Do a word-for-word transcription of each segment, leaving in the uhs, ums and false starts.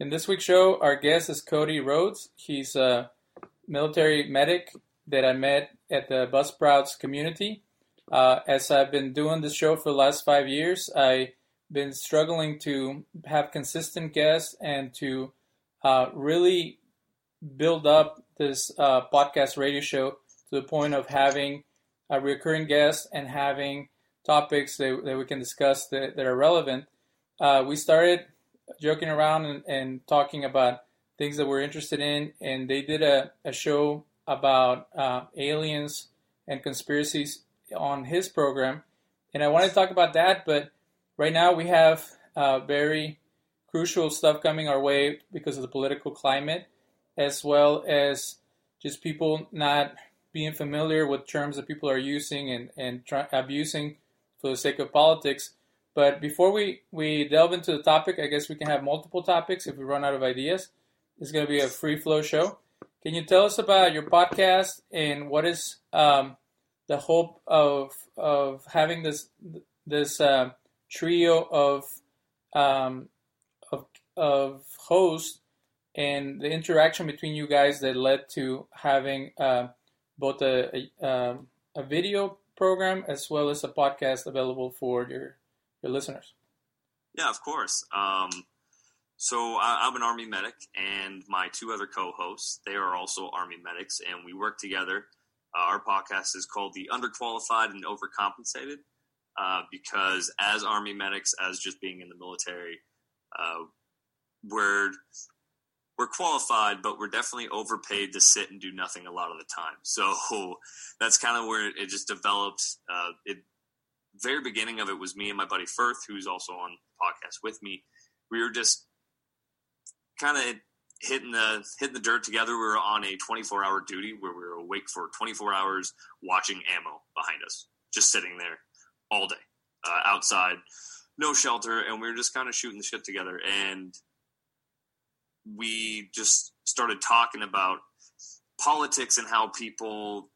In this week's show, our guest is Cody Rhodes. He's a military medic that I met at the Buzzsprouts community. Uh, as I've been doing this show for the last five years, I've been struggling to have consistent guests and to uh, really build up this uh, podcast radio show to the point of having a recurring guest and having topics that, that we can discuss that, that are relevant. Uh, we started joking around and, and talking about things that we're interested in, and they did a, a show about uh, aliens and conspiracies on his program, and I want to talk about that, but right now we have uh, very crucial stuff coming our way because of the political climate, as well as just people not being familiar with terms that people are using and, and try, abusing for the sake of politics. But before we, we delve into the topic, I guess we can have multiple topics if we run out of ideas. It's going to be a free flow show. Can you tell us about your podcast and what is um, the hope of of having this this uh, trio of um, of of hosts and the interaction between you guys that led to having uh, both a, a a video program as well as a podcast available for your your listeners? Yeah, of course. Um, so I, I'm an Army medic, and my two other co-hosts, they are also Army medics, and we work together. Uh, our podcast is called The Underqualified and Overcompensated uh, because as Army medics, as just being in the military, uh, we're we're qualified, but we're definitely overpaid to sit and do nothing a lot of the time. So that's kind of where it just developed. Uh, it very beginning of it was me and my buddy Firth, who's also on the podcast with me. We were just kind of hitting the hitting the dirt together. We were on a twenty-four hour duty where we were awake for twenty-four hours watching ammo behind us, just sitting there all day uh, outside, no shelter. And we were just kind of shooting the shit together. And we just started talking about politics and how people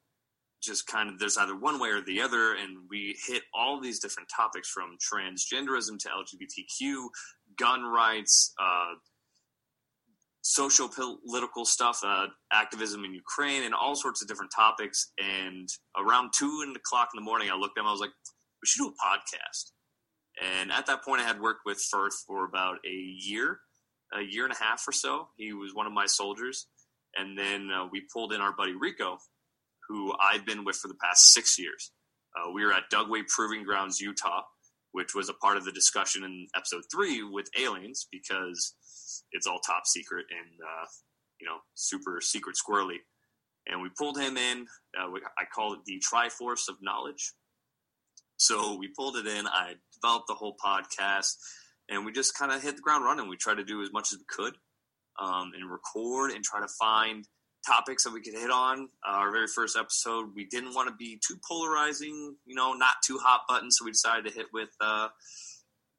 just kind of, there's either one way or the other. And we hit all these different topics from transgenderism to L G B T Q, gun rights, uh, social political stuff, uh, activism in Ukraine, and all sorts of different topics. And around two o'clock in the morning, I looked at him. I was like, we should do a podcast. And at that point, I had worked with Firth for about a year, a year and a half or so. He was one of my soldiers. And then uh, we pulled in our buddy Rico, who I've been with for the past six years. Uh, we were at Dugway Proving Grounds, Utah, which was a part of the discussion in episode three with aliens, because it's all top secret and, uh, you know, super secret squirrely. And we pulled him in. Uh, we, I call it the Triforce of Knowledge. So we pulled it in. I developed the whole podcast, and we just kind of hit the ground running. We tried to do as much as we could um, and record and try to find topics that we could hit on. Uh, our very first episode, we didn't want to be too polarizing, you know, not too hot button. So we decided to hit with uh,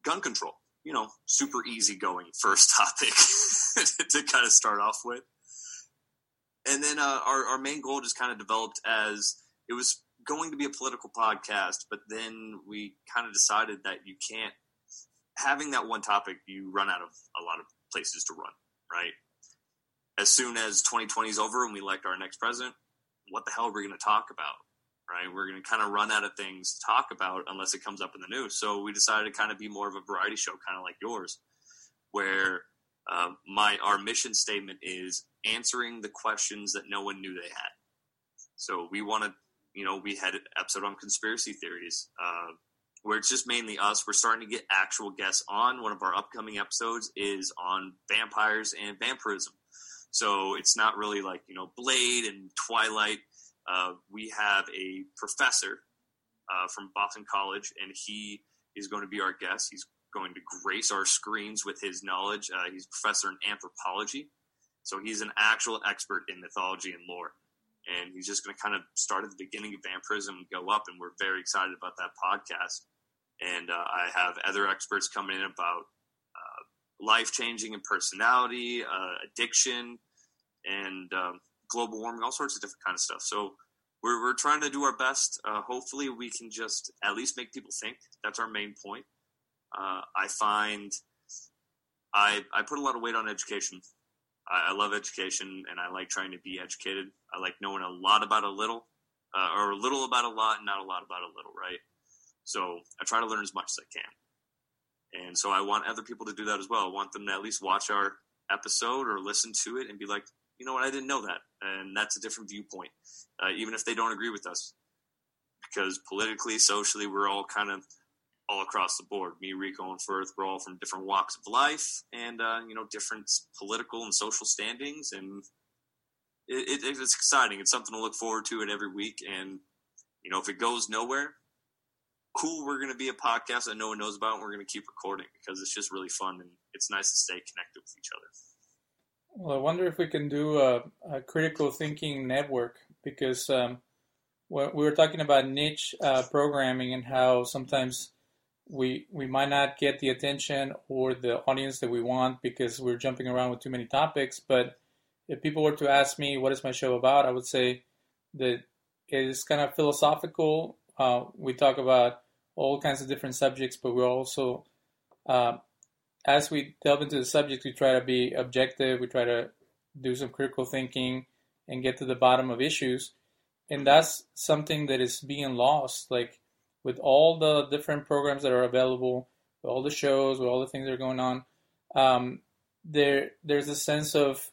gun control. You know, super easygoing first topic to kind of start off with. And then uh, our, our main goal just kind of developed as it was going to be a political podcast, but then we kind of decided that you can't, having that one topic, you run out of a lot of places to run, right? As soon as twenty twenty is over and we elect our next president, what the hell are we going to talk about, right? We're going to kind of run out of things to talk about unless it comes up in the news. So we decided to kind of be more of a variety show, kind of like yours, where uh, my our mission statement is answering the questions that no one knew they had. So we want to, you know, we had an episode on conspiracy theories uh, where it's just mainly us. We're starting to get actual guests on. One of our upcoming episodes is on vampires and vampirism. So it's not really like, you know, Blade and Twilight. Uh, we have a professor uh, from Boston College, and he is going to be our guest. He's going to grace our screens with his knowledge. Uh, he's a professor in anthropology, so he's an actual expert in mythology and lore. And he's just going to kind of start at the beginning of vampirism and go up, and we're very excited about that podcast. And uh, I have other experts coming in about uh, life-changing and personality, uh, addiction, and Um, global warming, all sorts of different kind of stuff. So we're we're trying to do our best. Uh, hopefully we can just at least make people think. That's our main point. Uh, I find I, I put a lot of weight on education. I, I love education, and I like trying to be educated. I like knowing a lot about a little, uh, or a little about a lot, and not a lot about a little, right? So I try to learn as much as I can. And so I want other people to do that as well. I want them to at least watch our episode or listen to it and be like, you know what, I didn't know that. And that's a different viewpoint, uh, even if they don't agree with us. Because politically, socially, we're all kind of all across the board. Me, Rico, and Firth, we're all from different walks of life and, uh, you know, different political and social standings. And it, it, it's exciting. It's something to look forward to it every week. And, you know, if it goes nowhere, cool, we're going to be a podcast that no one knows about, and we're going to keep recording because it's just really fun, and it's nice to stay connected with each other. Well, I wonder if we can do a, a critical thinking network, because um, we were talking about niche uh, programming and how sometimes we we might not get the attention or the audience that we want because we're jumping around with too many topics. But if people were to ask me, what is my show about? I would say that it is kind of philosophical. Uh, we talk about all kinds of different subjects, but we're also, uh, as we delve into the subject, we try to be objective. We try to do some critical thinking and get to the bottom of issues. And that's something that is being lost. Like with all the different programs that are available, with all the shows, with all the things that are going on, um, there there's a sense of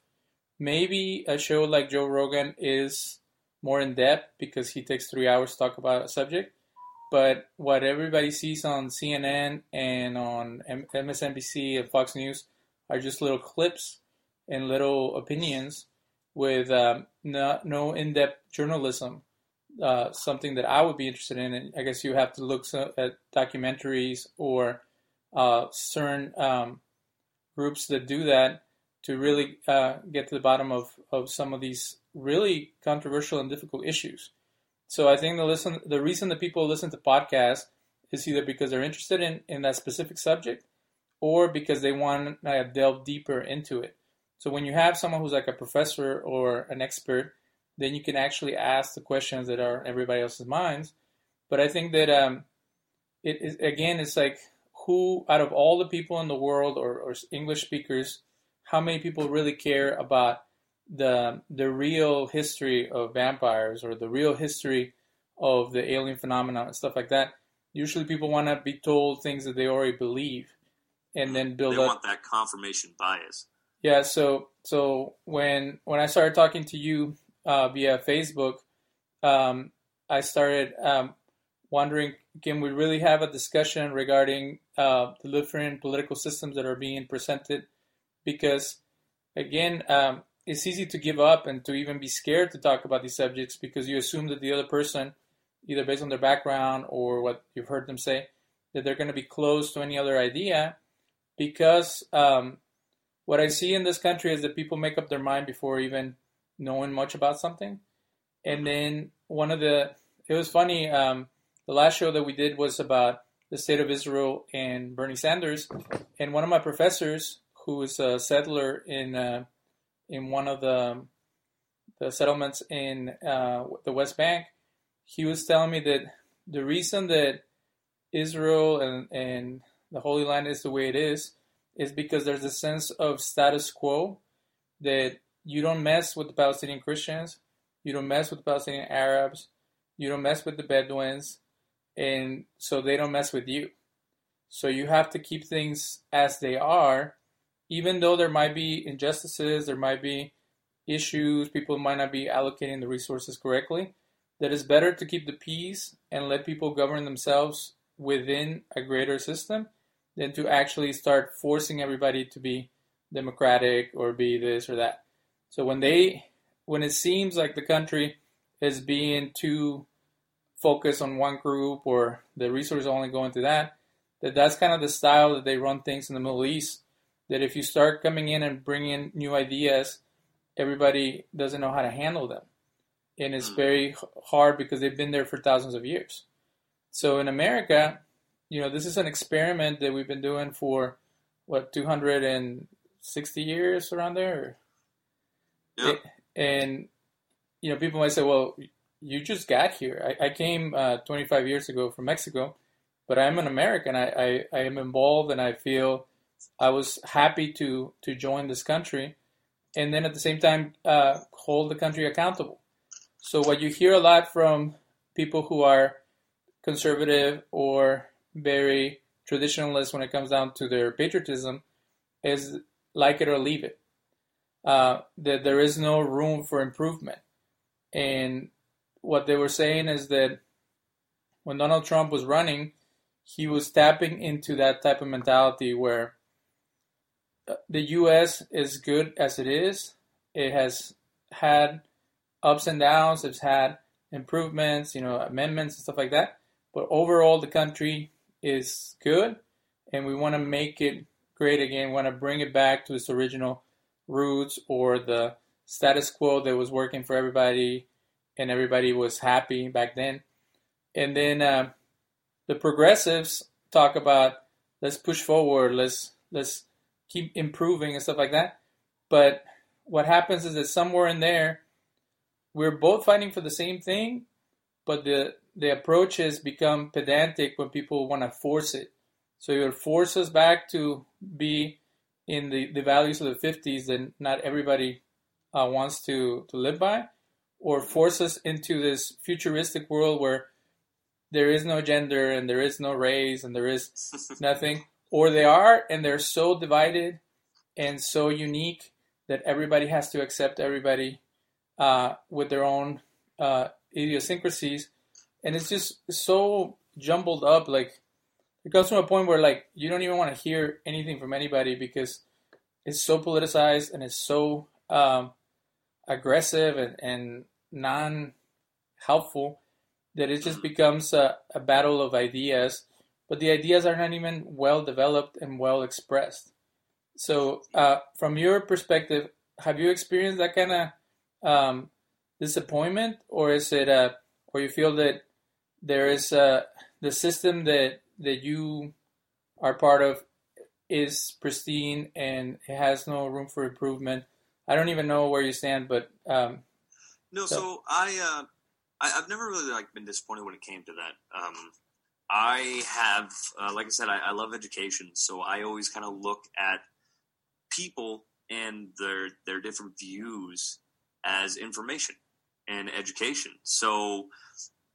maybe a show like Joe Rogan is more in depth because he takes three hours to talk about a subject. But what everybody sees on C N N and on M S N B C and Fox News are just little clips and little opinions with um, no, no in-depth journalism, uh, something that I would be interested in. And I guess you have to look so, at documentaries or uh, certain um, groups that do that to really uh, get to the bottom of, of some of these really controversial and difficult issues. So I think the listen, the reason that people listen to podcasts is either because they're interested in, in that specific subject or because they want to delve deeper into it. So when you have someone who's like a professor or an expert, then you can actually ask the questions that are in everybody else's minds. But I think that, um, it is, again, it's like who out of all the people in the world or, or English speakers, how many people really care about the the real history of vampires or the real history of the alien phenomenon and stuff like that. Usually people want to be told things that they already believe and then build they up. They want that confirmation bias. Yeah, so so when when I started talking to you uh, via Facebook, um, I started um, wondering, can we really have a discussion regarding uh, the different political systems that are being presented? Because, again, um, it's easy to give up and to even be scared to talk about these subjects because you assume that the other person, either based on their background or what you've heard them say, that they're going to be closed to any other idea because um, what I see in this country is that people make up their mind before even knowing much about something. And then one of the, it was funny, um, the last show that we did was about the state of Israel and Bernie Sanders. And one of my professors, who is a settler in uh, in one of the the settlements in uh, the West Bank, he was telling me that the reason that Israel and, and the Holy Land is the way it is is because there's a sense of status quo that you don't mess with the Palestinian Christians, you don't mess with the Palestinian Arabs, you don't mess with the Bedouins, and so they don't mess with you. So you have to keep things as they are, even though there might be injustices, there might be issues, people might not be allocating the resources correctly, that it's better to keep the peace and let people govern themselves within a greater system than to actually start forcing everybody to be democratic or be this or that. So when they, when it seems like the country is being too focused on one group or the resources only going to that, that that's kind of the style that they run things in the Middle East. That if you start coming in and bringing new ideas, everybody doesn't know how to handle them. And it's very hard because they've been there for thousands of years. So in America, you know, this is an experiment that we've been doing for, what, two hundred sixty years around there? Yep. And, you know, people might say, well, you just got here. I, I came uh, twenty-five years ago from Mexico, but I'm an American. I, I, I am involved and I feel I was happy to to join this country, and then at the same time uh, hold the country accountable. So what you hear a lot from people who are conservative or very traditionalist when it comes down to their patriotism is like it or leave it. Uh, that there is no room for improvement. And what they were saying is that when Donald Trump was running, he was tapping into that type of mentality where the U S is good as it is. It has had ups and downs. It's had improvements, you know, amendments and stuff like that. But overall, the country is good, and we want to make it great again. We want to bring it back to its original roots or the status quo that was working for everybody, and everybody was happy back then. And then uh, the progressives talk about let's push forward, let's let's keep improving and stuff like that. But what happens is that somewhere in there, we're both fighting for the same thing, but the the approaches become pedantic when people want to force it. So you'll force us back to be in the, the values of the fifties that not everybody uh, wants to, to live by, or force us into this futuristic world where there is no gender and there is no race and there is nothing. Or they are, and they're so divided and so unique that everybody has to accept everybody uh, with their own uh, idiosyncrasies. And it's just so jumbled up. Like, it comes to a point where, like, you don't even want to hear anything from anybody because it's so politicized and it's so um, aggressive and, and non-helpful that it just becomes a, a battle of ideas. But the ideas are not even well-developed and well-expressed. So uh, from your perspective, have you experienced that kind of um, disappointment? Or is it, uh, or you feel that there is uh, the system that, that you are part of is pristine and it has no room for improvement? I don't even know where you stand, but... Um, no, so, so I, uh, I, I've never really like been disappointed when it came to that. Um I have, uh, like I said, I, I love education, so I always kind of look at people and their their different views as information and education. So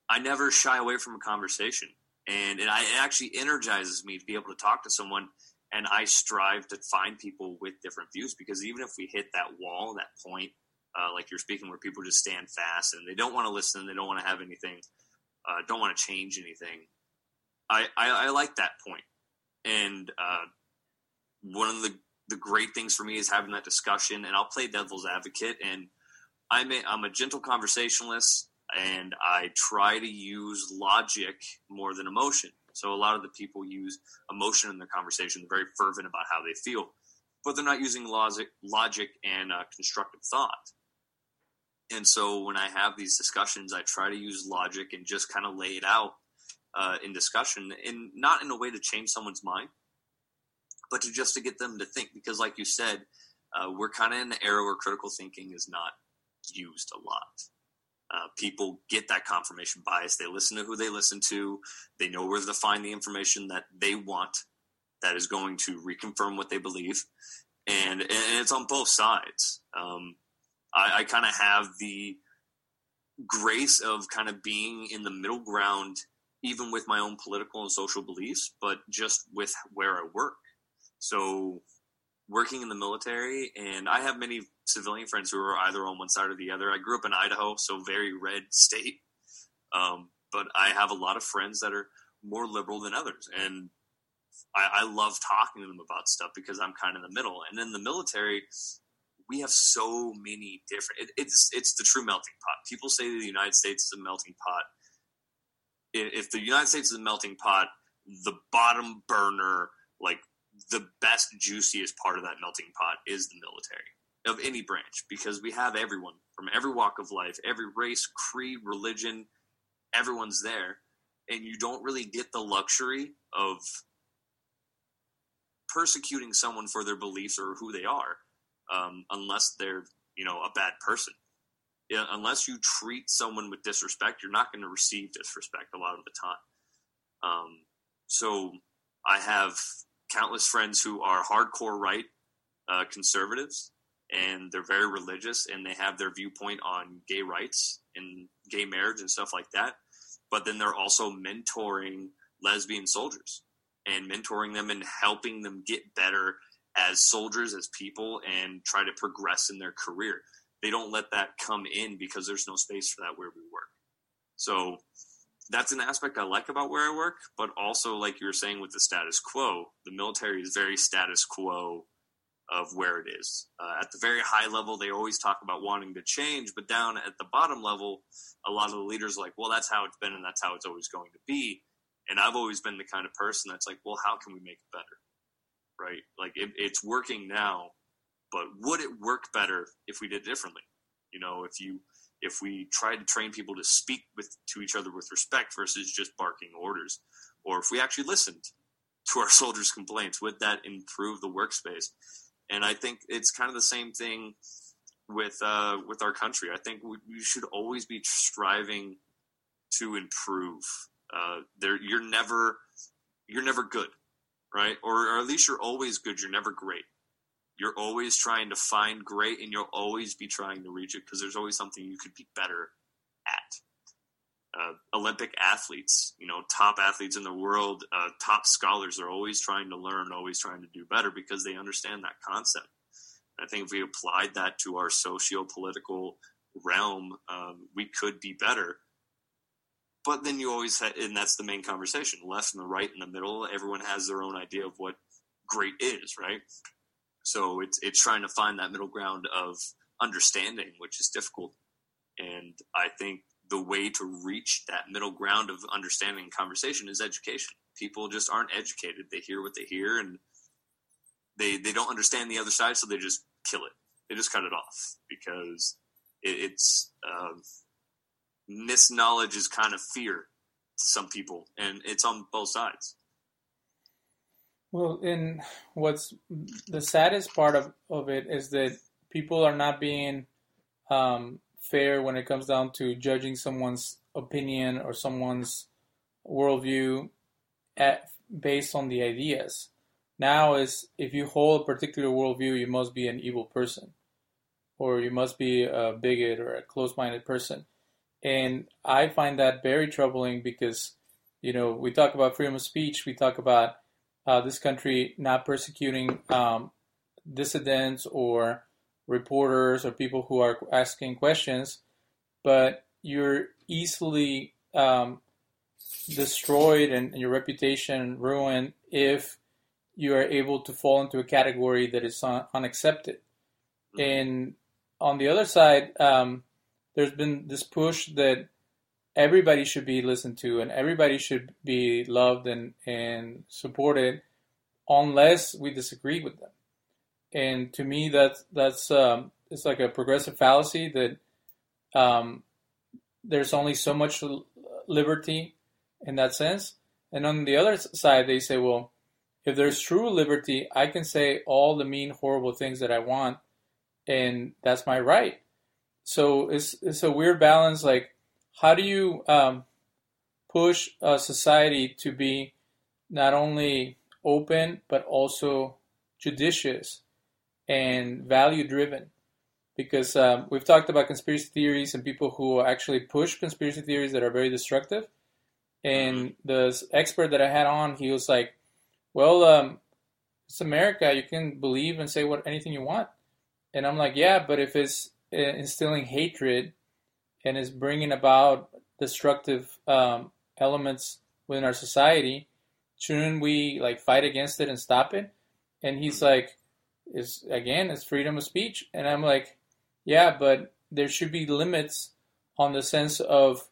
I never shy away from a conversation, and, and I, it actually energizes me to be able to talk to someone, and I strive to find people with different views, because even if we hit that wall, that point, uh, like you're speaking, where people just stand fast and they don't want to listen, they don't want to have anything, uh, don't want to change anything, I, I, I like that point. And uh, one of the, the great things for me is having that discussion, and I'll play devil's advocate, and I'm a, I'm a gentle conversationalist, and I try to use logic more than emotion. So a lot of the people use emotion in their conversation. They're very fervent about how they feel, but they're not using logic, logic and uh, constructive thought. And so when I have these discussions, I try to use logic and just kind of lay it out Uh, in discussion, and not in a way to change someone's mind, but to just to get them to think. Because like you said, uh, we're kind of in an era where critical thinking is not used a lot. Uh, people get that confirmation bias. They listen to who they listen to. They know where to find the information that they want that is going to reconfirm what they believe. And, and it's on both sides. Um, I, I kind of have the grace of kind of being in the middle ground, even with my own political and social beliefs, but just with where I work. So working in the military, and I have many civilian friends who are either on one side or the other. I grew up in Idaho, so very red state. Um, but I have a lot of friends that are more liberal than others. And I, I love talking to them about stuff because I'm kind of in the middle. And in the military, we have so many different, it, it's, it's the true melting pot. People say the United States is a melting pot. If the United States is a melting pot, the bottom burner, like the best, juiciest part of that melting pot is the military of any branch, because we have everyone from every walk of life, every race, creed, religion, everyone's there. And you don't really get the luxury of persecuting someone for their beliefs or who they are, um, unless they're, you know, a bad person. Unless you treat someone with disrespect, you're not going to receive disrespect a lot of the time. Um, so I have countless friends who are hardcore right uh, conservatives, and they're very religious, and they have their viewpoint on gay rights and gay marriage and stuff like that. But then they're also mentoring lesbian soldiers and mentoring them and helping them get better as soldiers, as people, and try to progress in their career. They don't let that come in because there's no space for that where we work. So that's an aspect I like about where I work, but also, like you were saying, with the status quo, the military is very status quo of where it is. Uh, at the very high level, they always talk about wanting to change, but down at the bottom level, a lot of the leaders are like, well, that's how it's been and that's how it's always going to be. And I've always been the kind of person that's like, well, how can we make it better? Right? Like it, it's working now, but would it work better if we did differently? You know, if you, if we tried to train people to speak with, to each other with respect versus just barking orders, or if we actually listened to our soldiers' complaints, would that improve the workspace? And I think it's kind of the same thing with, uh, with our country. I think we, we should always be striving to improve. Uh, there, you're never, you're never good, right? Or, or at least you're always good. You're never great. You're always trying to find great, and you'll always be trying to reach it because there's always something you could be better at. Uh, Olympic athletes, you know, top athletes in the world, uh, top scholars are always trying to learn, always trying to do better because they understand that concept. And I think if we applied that to our socio-political realm, um, we could be better. But then you always have, and that's the main conversation, left and the right and the middle. Everyone has their own idea of what great is, right? So it's it's trying to find that middle ground of understanding, which is difficult. And I think the way to reach that middle ground of understanding and conversation is education. People just aren't educated. They hear what they hear, and they they don't understand the other side, so they just kill it. They just cut it off because it, it's um, misknowledge is kind of fear to some people, and it's on both sides. Well, and what's the saddest part of, of it is that people are not being um, fair when it comes down to judging someone's opinion or someone's worldview at, based on the ideas. Now is if you hold a particular worldview, you must be an evil person, or you must be a bigot or a close-minded person. And I find that very troubling because, you know, we talk about freedom of speech, we talk about Uh, this country not persecuting um, dissidents or reporters or people who are asking questions, but you're easily um, destroyed and, and your reputation ruined if you are able to fall into a category that is un- unaccepted. And on the other side, um, there's been this push that everybody should be listened to and everybody should be loved and, and supported unless we disagree with them. And to me, that's, that's, um, it's like a progressive fallacy that, um, there's only so much liberty in that sense. And on the other side, they say, well, if there's true liberty, I can say all the mean, horrible things that I want, and that's my right. So it's, it's a weird balance. Like, how do you um, push a society to be not only open, but also judicious and value-driven? Because um, we've talked about conspiracy theories and people who actually push conspiracy theories that are very destructive. And the expert that I had on, he was like, well, um, it's America. You can believe and say what anything you want. And I'm like, yeah, but if it's instilling hatred and is bringing about destructive um, elements within our society, shouldn't we like fight against it and stop it? And he's like, "Is again, it's freedom of speech." And I'm like, yeah, but there should be limits on the sense of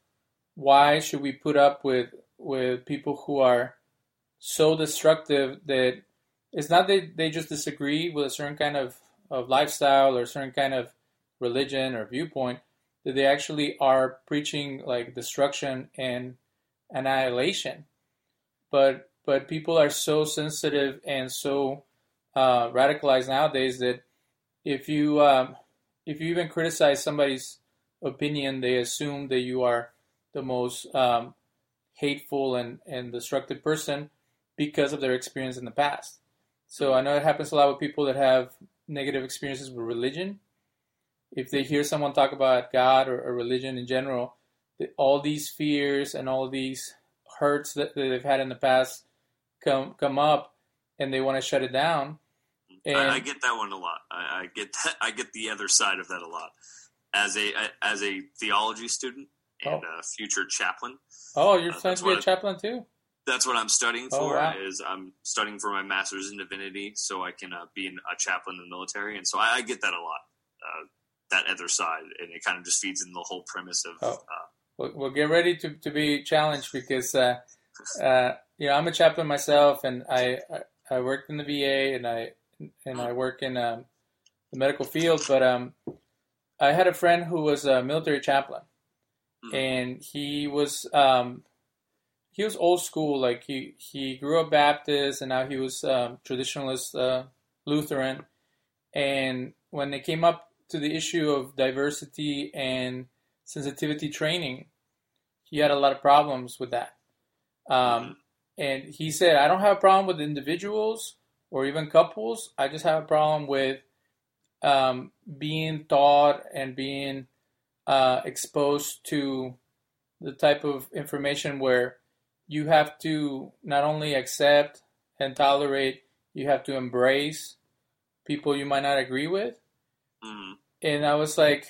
why should we put up with with people who are so destructive that it's not that they just disagree with a certain kind of, of lifestyle or a certain kind of religion or viewpoint, that they actually are preaching like destruction and annihilation. But but people are so sensitive and so uh, radicalized nowadays that if you um, if you even criticize somebody's opinion, they assume that you are the most um, hateful and, and destructive person because of their experience in the past. So I know it happens a lot with people that have negative experiences with religion. If they hear someone talk about God or, or religion in general, the, all these fears and all these hurts that, that they've had in the past come come up, and they want to shut it down. And I, I get that one a lot. I, I get that, I get the other side of that a lot. As a as a theology student and oh. a future chaplain. Oh, you're uh, trying to be a chaplain I, too? That's what I'm studying for. Oh, wow. Is I'm studying for my master's in divinity, so I can uh, be an, a chaplain in the military, and so I, I get that a lot. Uh, that other side, and it kind of just feeds in the whole premise of. Oh. Uh, well, well, get ready to, to be challenged because uh, uh, you know I'm a chaplain myself, and I I, I worked in the V A, and I and I work in um, the medical field, but um, I had a friend who was a military chaplain, mm-hmm. and he was. Um, He was old school, like he, he grew up Baptist, and now he was um, traditionalist uh, Lutheran. And when they came up to the issue of diversity and sensitivity training, he had a lot of problems with that. Um, and he said, I don't have a problem with individuals or even couples. I just have a problem with um, being taught and being uh, exposed to the type of information where you have to not only accept and tolerate, you have to embrace people you might not agree with. Mm-hmm. And I was like,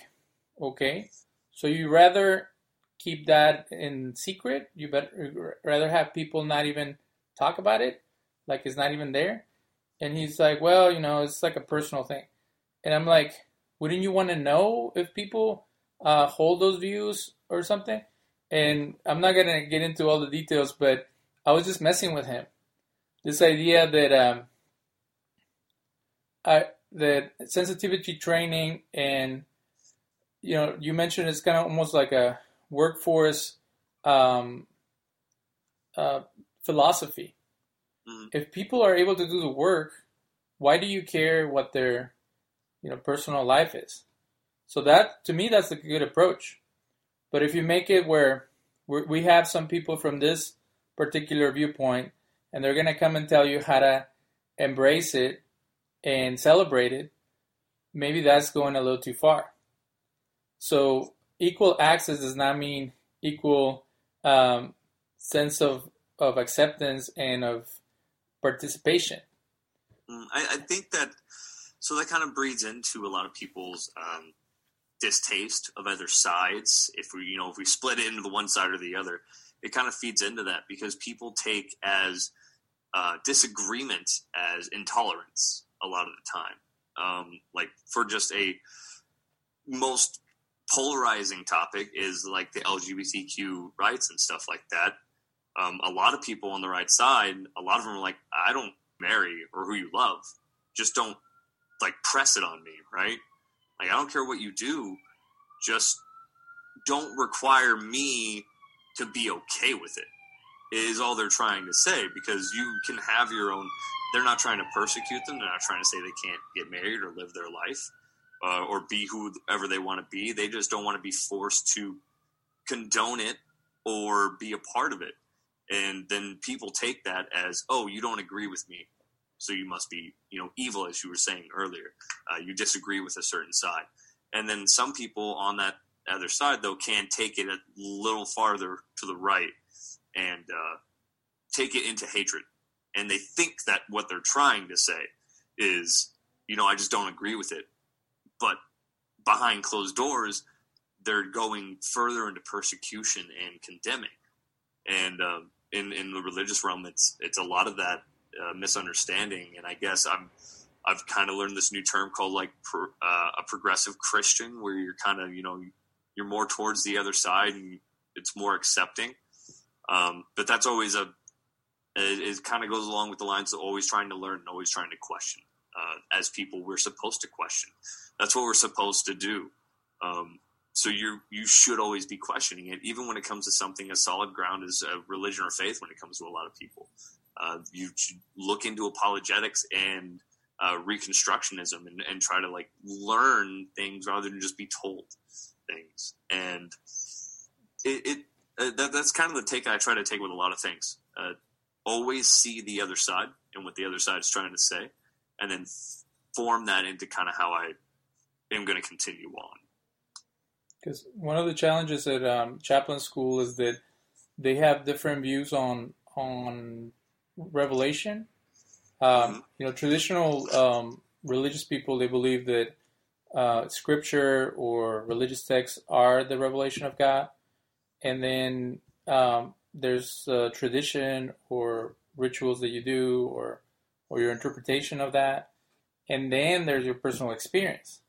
okay, so you rather keep that in secret? You better rather have people not even talk about it, like it's not even there? And he's like, well, you know, it's like a personal thing. And I'm like, wouldn't you want to know if people uh, hold those views or something? And I'm not going to get into all the details, but I was just messing with him. This idea that um, I, that sensitivity training and, you know, you mentioned it's kind of almost like a workforce um, uh, philosophy. Mm-hmm. If people are able to do the work, why do you care what their, you know, personal life is? So that, to me, that's a good approach. But if you make it where we have some people from this particular viewpoint, and they're going to come and tell you how to embrace it and celebrate it, maybe that's going a little too far. So equal access does not mean equal um, sense of, of acceptance and of participation. I, I think that, so that kind of breeds into a lot of people's um distaste of other sides. If we, you know, if we split it into the one side or the other, it kind of feeds into that because people take as uh, disagreement as intolerance a lot of the time. Um, like for just a most polarizing topic is like the L G B T Q rights and stuff like that. Um, a lot of people on the right side, a lot of them are like, I don't marry or who you love. Just don't like press it on me. Right. Like, I don't care what you do, just don't require me to be okay with it, is all they're trying to say, because you can have your own, they're not trying to persecute them, they're not trying to say they can't get married or live their life, uh, or be whoever they want to be, they just don't want to be forced to condone it or be a part of it, and then people take that as, oh, you don't agree with me, so you must be, you know, evil, as you were saying earlier. Uh, you disagree with a certain side. And then some people on that other side, though, can take it a little farther to the right and uh, take it into hatred. And they think that what they're trying to say is, you know, I just don't agree with it. But behind closed doors, they're going further into persecution and condemning. And uh, in, in the religious realm, it's it's a lot of that. Uh, misunderstanding, and I guess I'm I've kind of learned this new term called like pro, uh, a progressive Christian, where you're kind of, you know, you're more towards the other side and it's more accepting, um, but that's always a it, it kind of goes along with the lines of always trying to learn and always trying to question. Uh, as people, we're supposed to question. That's what we're supposed to do, um, so you you should always be questioning it, even when it comes to something as solid ground as uh, religion or faith. When it comes to a lot of people, Uh, you look into apologetics and uh, reconstructionism and, and try to like learn things rather than just be told things. And it, it uh, that, that's kind of the take I try to take with a lot of things. Uh, always see the other side and what the other side is trying to say, and then form that into kind of how I am going to continue on. Because one of the challenges at um, Chaplain School is that they have different views on on Revelation. Um, mm-hmm. You know, traditional um, religious people, they believe that uh, Scripture or religious texts are the revelation of God. And then um, there's uh, tradition or rituals that you do or or your interpretation of that. And then there's your personal experience.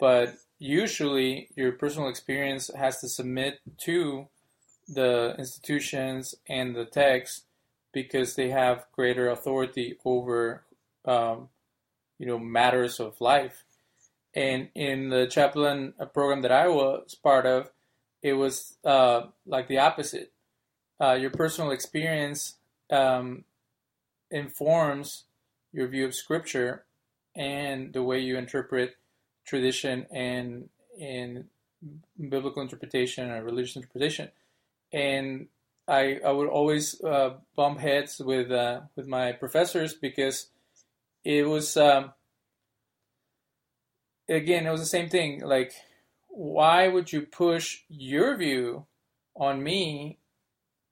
But usually your personal experience has to submit to the institutions and the texts because they have greater authority over, um, you know, matters of life. And in the chaplain program that I was part of, it was uh, like the opposite. Uh, your personal experience um, informs your view of Scripture and the way you interpret tradition and and biblical interpretation or religious interpretation. And I I would always uh, bump heads with uh, with my professors because it was um, again it was the same thing. Like, why would you push your view on me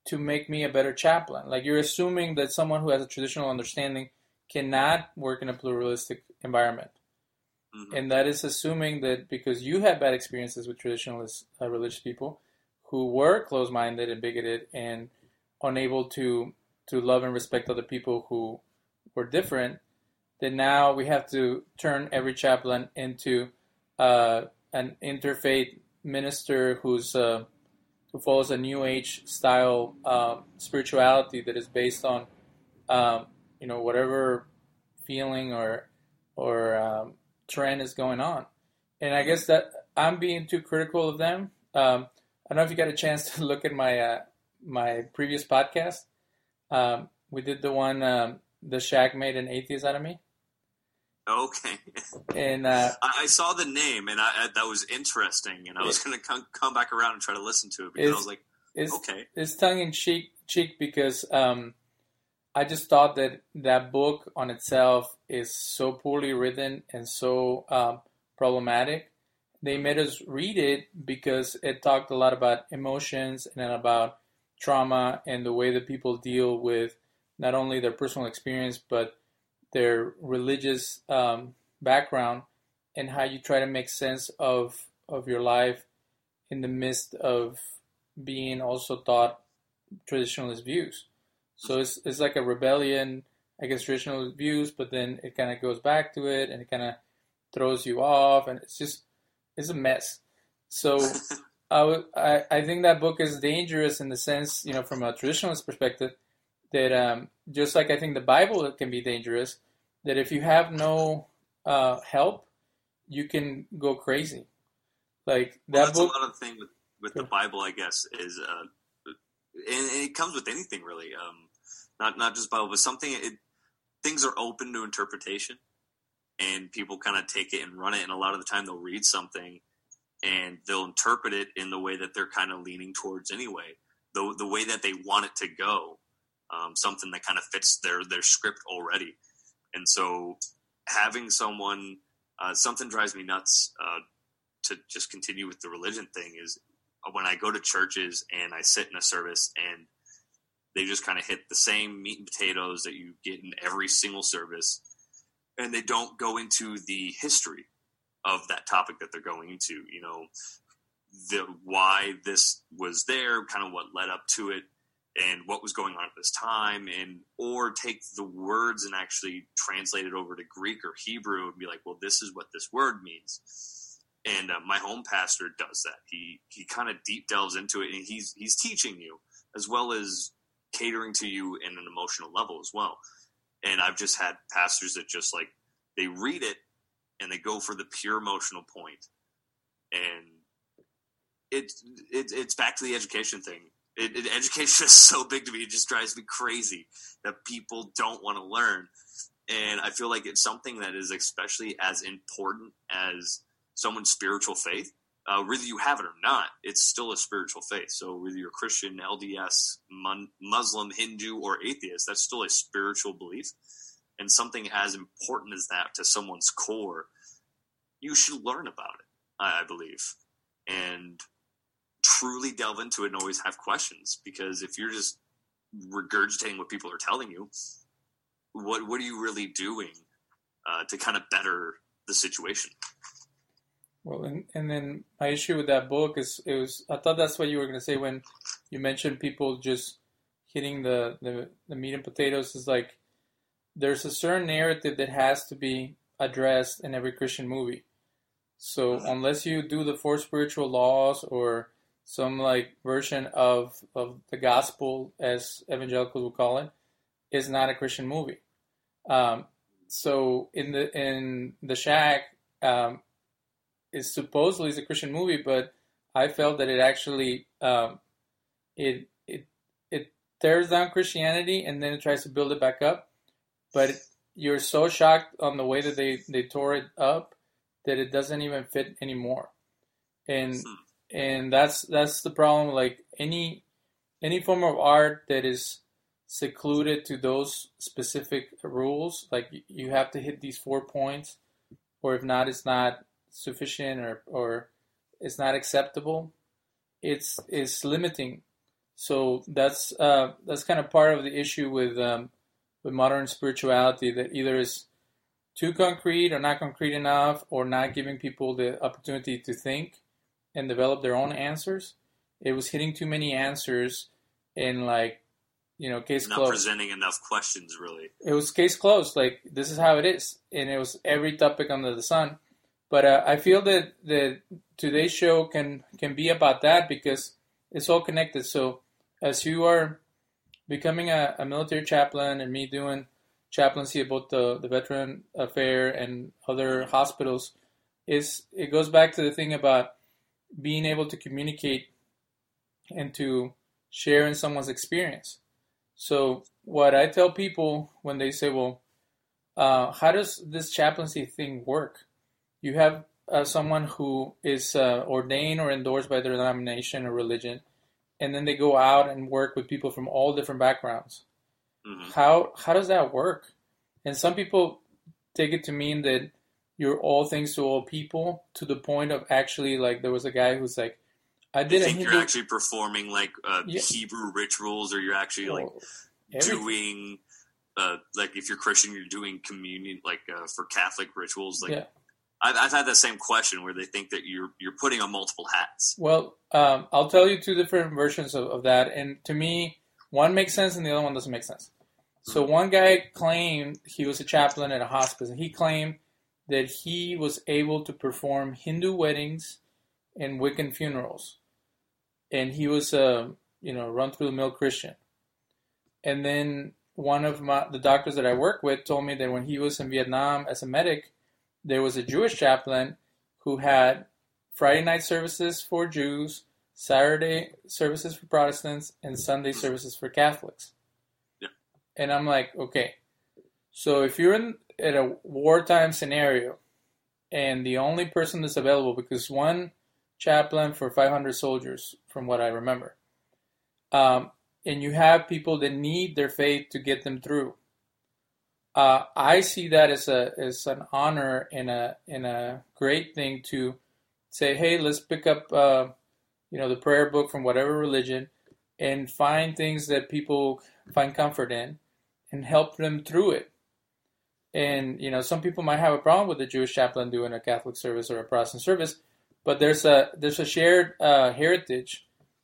to make me a better chaplain? Like, you're assuming that someone who has a traditional understanding cannot work in a pluralistic environment. Mm-hmm. And that is assuming that because you had bad experiences with traditionalist uh, religious people who were closed-minded and bigoted and unable to to love and respect other people who were different, that now we have to turn every chaplain into uh, an interfaith minister who's uh, who follows a New Age style um, spirituality that is based on um, you know whatever feeling or or um, trend is going on. And I guess that I'm being too critical of them. Um, I don't know if you got a chance to look at my uh, my previous podcast. Um, we did the one, um, The Shack Made an Atheist Out of Me. Okay. And uh, I, I saw the name, and I, I, that was interesting, and I was going to come, come back around and try to listen to it, because I was like, it's, okay. It's tongue-in-cheek cheek because um, I just thought that that book on itself is so poorly written and so um, problematic. They made us read it because it talked a lot about emotions and about trauma and the way that people deal with not only their personal experience, but their religious um, background, and how you try to make sense of, of your life in the midst of being also taught traditionalist views. So it's, it's like a rebellion against traditionalist views, but then it kind of goes back to it and it kind of throws you off, and it's just, it's a mess. So I, w- I, I think that book is dangerous in the sense, you know, from a traditionalist perspective, that um, just like I think the Bible can be dangerous, that if you have no uh, help, you can go crazy. Like that well, that's book- a lot of the thing with, with the Bible, I guess, is, uh, and, and it comes with anything really, um, not not just Bible, but something. It, things are open to interpretation. And people kind of take it and run it. And a lot of the time they'll read something and they'll interpret it in the way that they're kind of leaning towards anyway, the, the way that they want it to go, um, something that kind of fits their, their script already. And so having someone, uh, something drives me nuts uh, to just continue with the religion thing is when I go to churches and I sit in a service and they just kind of hit the same meat and potatoes that you get in every single service. And they don't go into the history of that topic that they're going into, you know, the why this was there, kind of what led up to it, and what was going on at this time, and or take the words and actually translate it over to Greek or Hebrew and be like, well, this is what this word means. And uh, my home pastor does that. He he kind of deep delves into it, and he's he's teaching you as well as catering to you in an emotional level as well. And I've just had pastors that just like, they read it and they go for the pure emotional point. And it's, it, it's back to the education thing. It, it, education is so big to me. It just drives me crazy that people don't want to learn. And I feel like it's something that is especially as important as someone's spiritual faith Uh, whether you have it or not, it's still a spiritual faith. So whether you're Christian, L D S, mon- Muslim, Hindu, or atheist, that's still a spiritual belief. And something as important as that to someone's core, you should learn about it, I, I believe. And truly delve into it and always have questions. Because if you're just regurgitating what people are telling you, what what are you really doing uh, to kind of better the situation? Well, and, and then my issue with that book is it was, I thought that's what you were going to say when you mentioned people just hitting the, the, the meat and potatoes. Is like, there's a certain narrative that has to be addressed in every Christian movie. So unless you do the four spiritual laws or some like version of, of the gospel, as evangelicals would call it, is not a Christian movie. Um, so in the, in the Shack, um, It's supposedly it's a Christian movie, but I felt that it actually um, it it it tears down Christianity and then it tries to build it back up. But you're so shocked on the way that they, they tore it up that it doesn't even fit anymore. And and that's that's the problem. Like any any form of art that is secluded to those specific rules, like you have to hit these four points, or if not, it's not sufficient or, or it's not acceptable, it's it's limiting. So that's uh, that's kind of part of the issue with um, with modern spirituality, that either is too concrete or not concrete enough, or not giving people the opportunity to think and develop their own answers. It was hitting too many answers and like, you know, case not closed. Not presenting enough questions, really. It was case closed. Like, this is how it is. And it was every topic under the sun. But uh, I feel that, that today's show can, can be about that because it's all connected. So as you are becoming a, a military chaplain and me doing chaplaincy about the, the Veteran Affair and other hospitals, is it goes back to the thing about being able to communicate and to share in someone's experience. So what I tell people when they say, well, uh, how does this chaplaincy thing work? You have uh, someone who is uh, ordained or endorsed by their denomination or religion, and then they go out and work with people from all different backgrounds. Mm-hmm. How how does that work? And some people take it to mean that you're all things to all people, to the point of actually, like, there was a guy who's like, I did. You think you're actually performing like uh, yeah. Hebrew rituals, or you're actually like oh, doing uh, like if you're Christian, you're doing communion, like uh, for Catholic rituals, like. Yeah. I've, I've had that same question where they think that you're you're putting on multiple hats. Well, um, I'll tell you two different versions of, of that. And to me, one makes sense and the other one doesn't make sense. So one guy claimed he was a chaplain at a hospice. And he claimed that he was able to perform Hindu weddings and Wiccan funerals. And he was a you know, run-through-the-mill Christian. And then one of my, the doctors that I work with told me that when he was in Vietnam as a medic, there was a Jewish chaplain who had Friday night services for Jews, Saturday services for Protestants, and Sunday services for Catholics. Yeah. And I'm like, okay, so if you're in at a wartime scenario and the only person that's available, because one chaplain for five hundred soldiers, from what I remember, um, and you have people that need their faith to get them through, Uh, I see that as a as an honor and a and a great thing to say, hey, let's pick up uh, you know the prayer book from whatever religion and find things that people find comfort in and help them through it. And you know, some people might have a problem with the Jewish chaplain doing a Catholic service or a Protestant service, but there's a there's a shared uh, heritage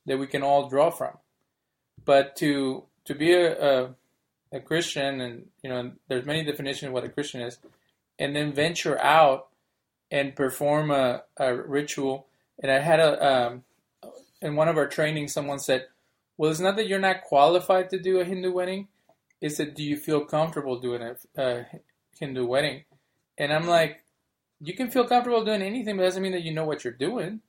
that we can all draw from. But to to be a, a a Christian, and you know, there's many definitions of what a Christian is, and then venture out and perform a, a ritual. And I had a um, in one of our trainings, someone said, "Well, it's not that you're not qualified to do a Hindu wedding; it's that do you feel comfortable doing a, a Hindu wedding?" And I'm like, "You can feel comfortable doing anything, but it doesn't mean that you know what you're doing."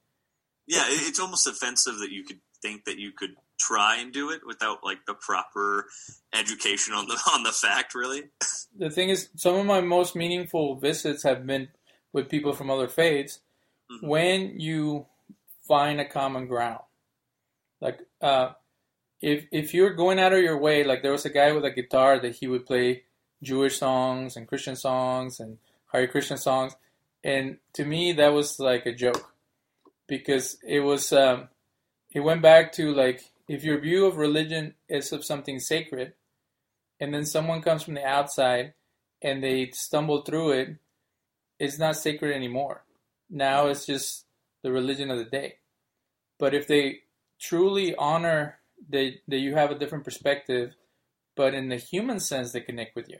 Yeah, it's almost offensive that you could think that you could try and do it without like the proper education on the on the fact, really. The thing is, some of my most meaningful visits have been with people from other faiths. Mm-hmm. When you find a common ground. Like, uh, if if you're going out of your way, like there was a guy with a guitar that he would play Jewish songs and Christian songs and Hare Krishna songs. And to me, that was like a joke, because it was, um, it went back to like, if your view of religion is of something sacred, and then someone comes from the outside and they stumble through it, it's not sacred anymore. Now it's just the religion of the day. But if they truly honor that that you have a different perspective, but in the human sense, they connect with you.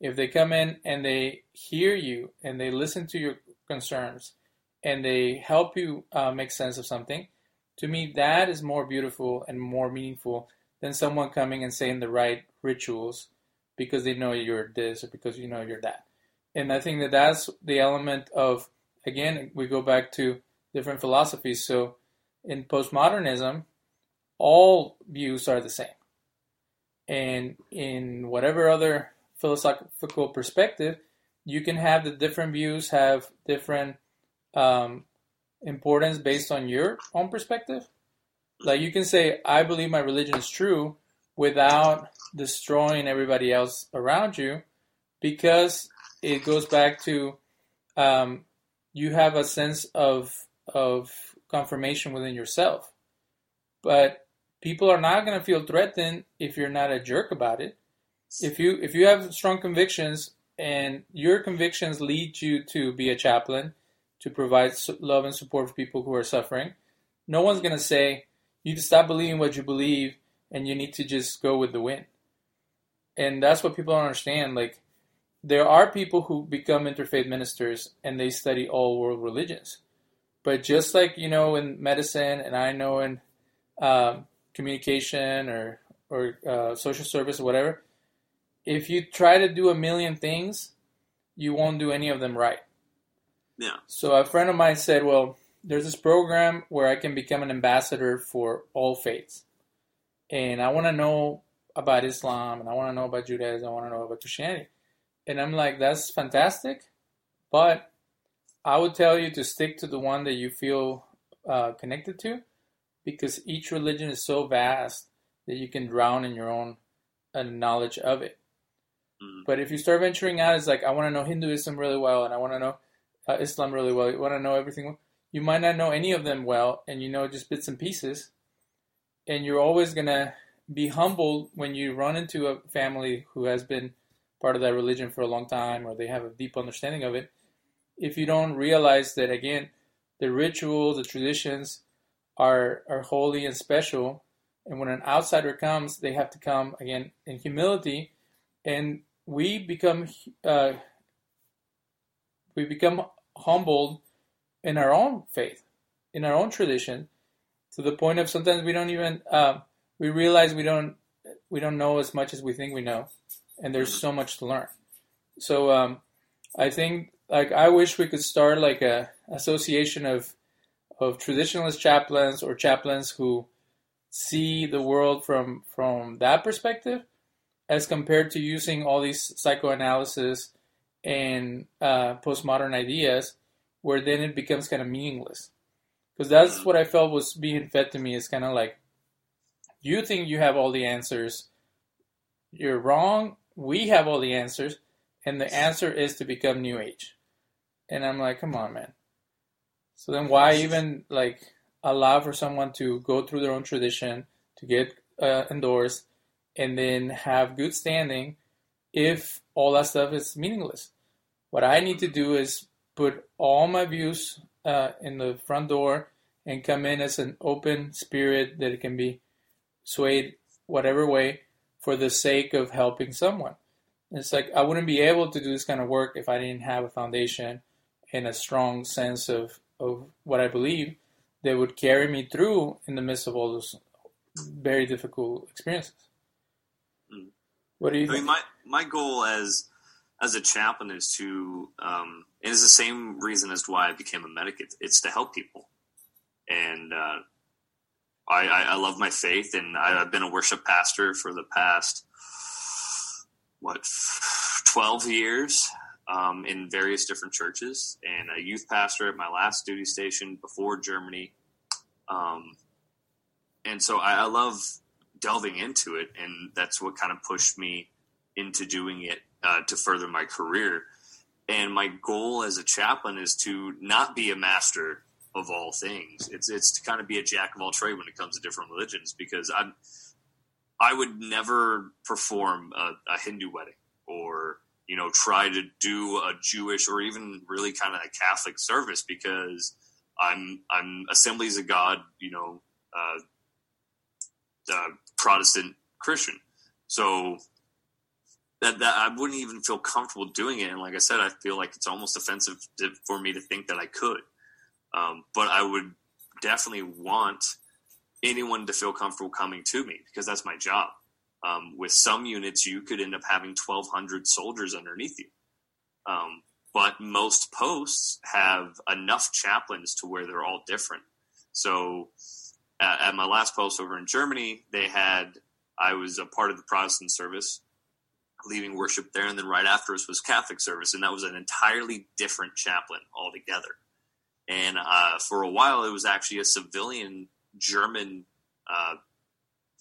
If they come in and they hear you and they listen to your concerns and they help you uh, make sense of something, to me, that is more beautiful and more meaningful than someone coming and saying the right rituals because they know you're this or because you know you're that. And I think that that's the element of, again, we go back to different philosophies. So in postmodernism, all views are the same. And in whatever other philosophical perspective, you can have the different views have different um, importance based on your own perspective. Like you can say, I believe my religion is true without destroying everybody else around you, because it goes back to um, you have a sense of of confirmation within yourself. But people are not going to feel threatened if you're not a jerk about it. If you if you have strong convictions and your convictions lead you to be a chaplain, to provide love and support for people who are suffering, no one's going to say, you need to stop believing what you believe and you need to just go with the wind. And that's what people don't understand. Like, there are people who become interfaith ministers and they study all world religions. But just like, you know, in medicine, and I know in um, communication or, or uh, social service or whatever, if you try to do a million things, you won't do any of them right. Yeah. So a friend of mine said, well, there's this program where I can become an ambassador for all faiths. And I want to know about Islam, and I want to know about Judaism, I want to know about Christianity. And I'm like, that's fantastic, but I would tell you to stick to the one that you feel uh, connected to, because each religion is so vast that you can drown in your own uh, knowledge of it. But if you start venturing out, it's like, I want to know Hinduism really well, and I want to know uh, Islam really well. You want to know everything. You might not know any of them well, and you know just bits and pieces. And you're always going to be humbled when you run into a family who has been part of that religion for a long time, or they have a deep understanding of it, if you don't realize that, again, the rituals, the traditions are, are holy and special. And when an outsider comes, they have to come, again, in humility. And we become uh, we become humbled in our own faith, in our own tradition, to the point of sometimes we don't even uh, we realize we don't we don't know as much as we think we know, and there's so much to learn. So um, I think like I wish we could start like a association of of traditionalist chaplains or chaplains who see the world from from that perspective, as compared to using all these psychoanalysis and uh, postmodern ideas, where then it becomes kind of meaningless. Because that's what I felt was being fed to me, is kind of like, you think you have all the answers, you're wrong, we have all the answers, and the answer is to become New Age. And I'm like, come on, man. So then why even like allow for someone to go through their own tradition, to get uh, endorsed, and then have good standing if all that stuff is meaningless? What I need to do is put all my views uh, in the front door and come in as an open spirit that can be swayed whatever way for the sake of helping someone. And it's like, I wouldn't be able to do this kind of work if I didn't have a foundation and a strong sense of, of what I believe that would carry me through in the midst of all those very difficult experiences. What do you think? I mean, my, my goal as as a chaplain is to, um, and it's the same reason as to why I became a medic. It's, it's to help people. And uh, I, I, I love my faith, and I, I've been a worship pastor for the past, what, twelve years um, in various different churches, and a youth pastor at my last duty station before Germany, Um, and so I, I love delving into it, and that's what kind of pushed me into doing it uh, to further my career. And my goal as a chaplain is to not be a master of all things. It's it's to kind of be a jack of all trades when it comes to different religions, because I'm, I would never perform a, a Hindu wedding or, you know, try to do a Jewish or even really kind of a Catholic service, because I'm I'm Assemblies of God, you know, uh, the Protestant Christian. So that, that I wouldn't even feel comfortable doing it. And like I said, I feel like it's almost offensive to, for me to think that I could. Um, but I would definitely want anyone to feel comfortable coming to me, because that's my job. Um, with some units, you could end up having twelve hundred soldiers underneath you. Um, but most posts have enough chaplains to where they're all different. So at, at my last post over in Germany, they had, I was a part of the Protestant service, leading worship there. And then right after us was Catholic service. And that was an entirely different chaplain altogether. And uh, for a while, it was actually a civilian German uh,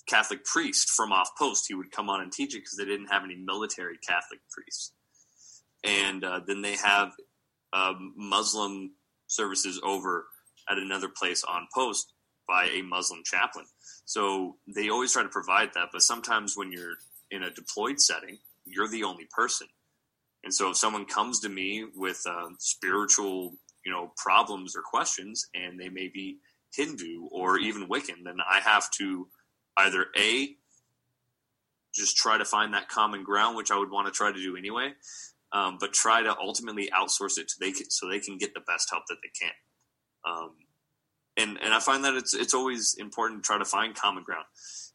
Catholic priest from off post. He would come on and teach it because they didn't have any military Catholic priests. And uh, then they have um, Muslim services over at another place on post by a Muslim chaplain. So they always try to provide that. But sometimes when you're in a deployed setting, you're the only person. And so if someone comes to me with uh, spiritual, you know, problems or questions, and they may be Hindu or even Wiccan, then I have to either A, just try to find that common ground, which I would want to try to do anyway, um, but try to ultimately outsource it to they can, so they can get the best help that they can. Um, and and I find that it's it's always important to try to find common ground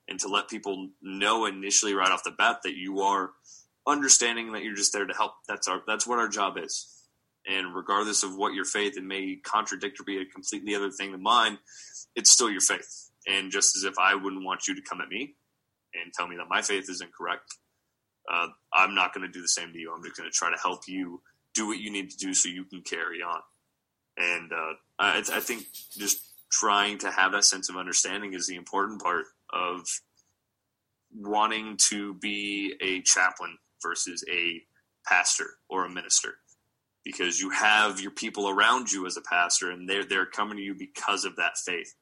and to let people know initially right off the bat that you are understanding that you're just there to help. That's our that's what our job is. And regardless of what your faith, it may contradict or be a completely other thing than mine, it's still your faith. And just as if I wouldn't want you to come at me and tell me that my faith is incorrect, uh, I'm not going to do the same to you. I'm just going to try to help you do what you need to do so you can carry on. And uh, I, I think just trying to have that sense of understanding is the important part of wanting to be a chaplain versus a pastor or a minister. Because you have your people around you as a pastor, and they're, they're coming to you because of that faith.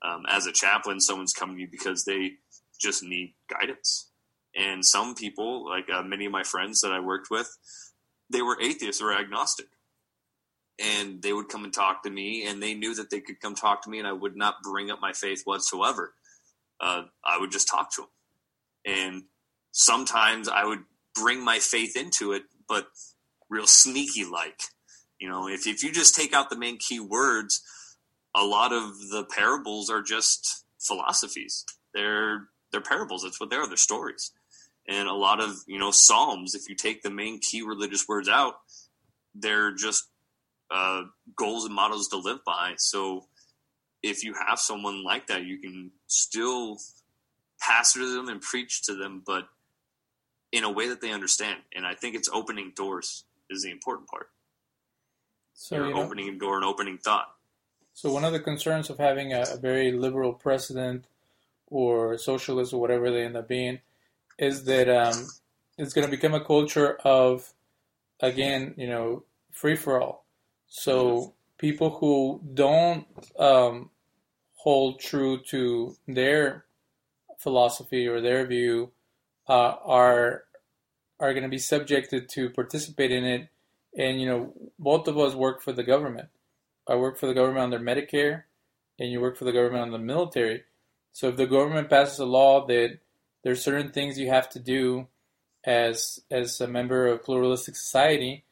Um, as a chaplain, someone's coming to you because they just need guidance. And some people, like uh, many of my friends that I worked with, they were atheists or agnostic. And they would come and talk to me, and they knew that they could come talk to me, and I would not bring up my faith whatsoever. Uh, I would just talk to them. And sometimes I would bring my faith into it, but real sneaky like, you know, if, if you just take out the main key words, a lot of the parables are just philosophies. They're, they're parables. That's what they are. They're stories. And a lot of, you know, Psalms, if you take the main key religious words out, they're just uh, goals and models to live by. So if you have someone like that, you can still pastor to them and preach to them, but in a way that they understand. And I think it's opening doors is the important part. So You're you know, opening a door and opening thought. So one of the concerns of having a, a very liberal president or socialist or whatever they end up being is that um, it's going to become a culture of, again, you know, free for all. So people who don't um, hold true to their philosophy or their view uh, are are going to be subjected to participate in it. And, you know, both of us work for the government. I work for the government under Medicare, and you work for the government under the military. So if the government passes a law that there's certain things you have to do as as a member of a pluralistic society,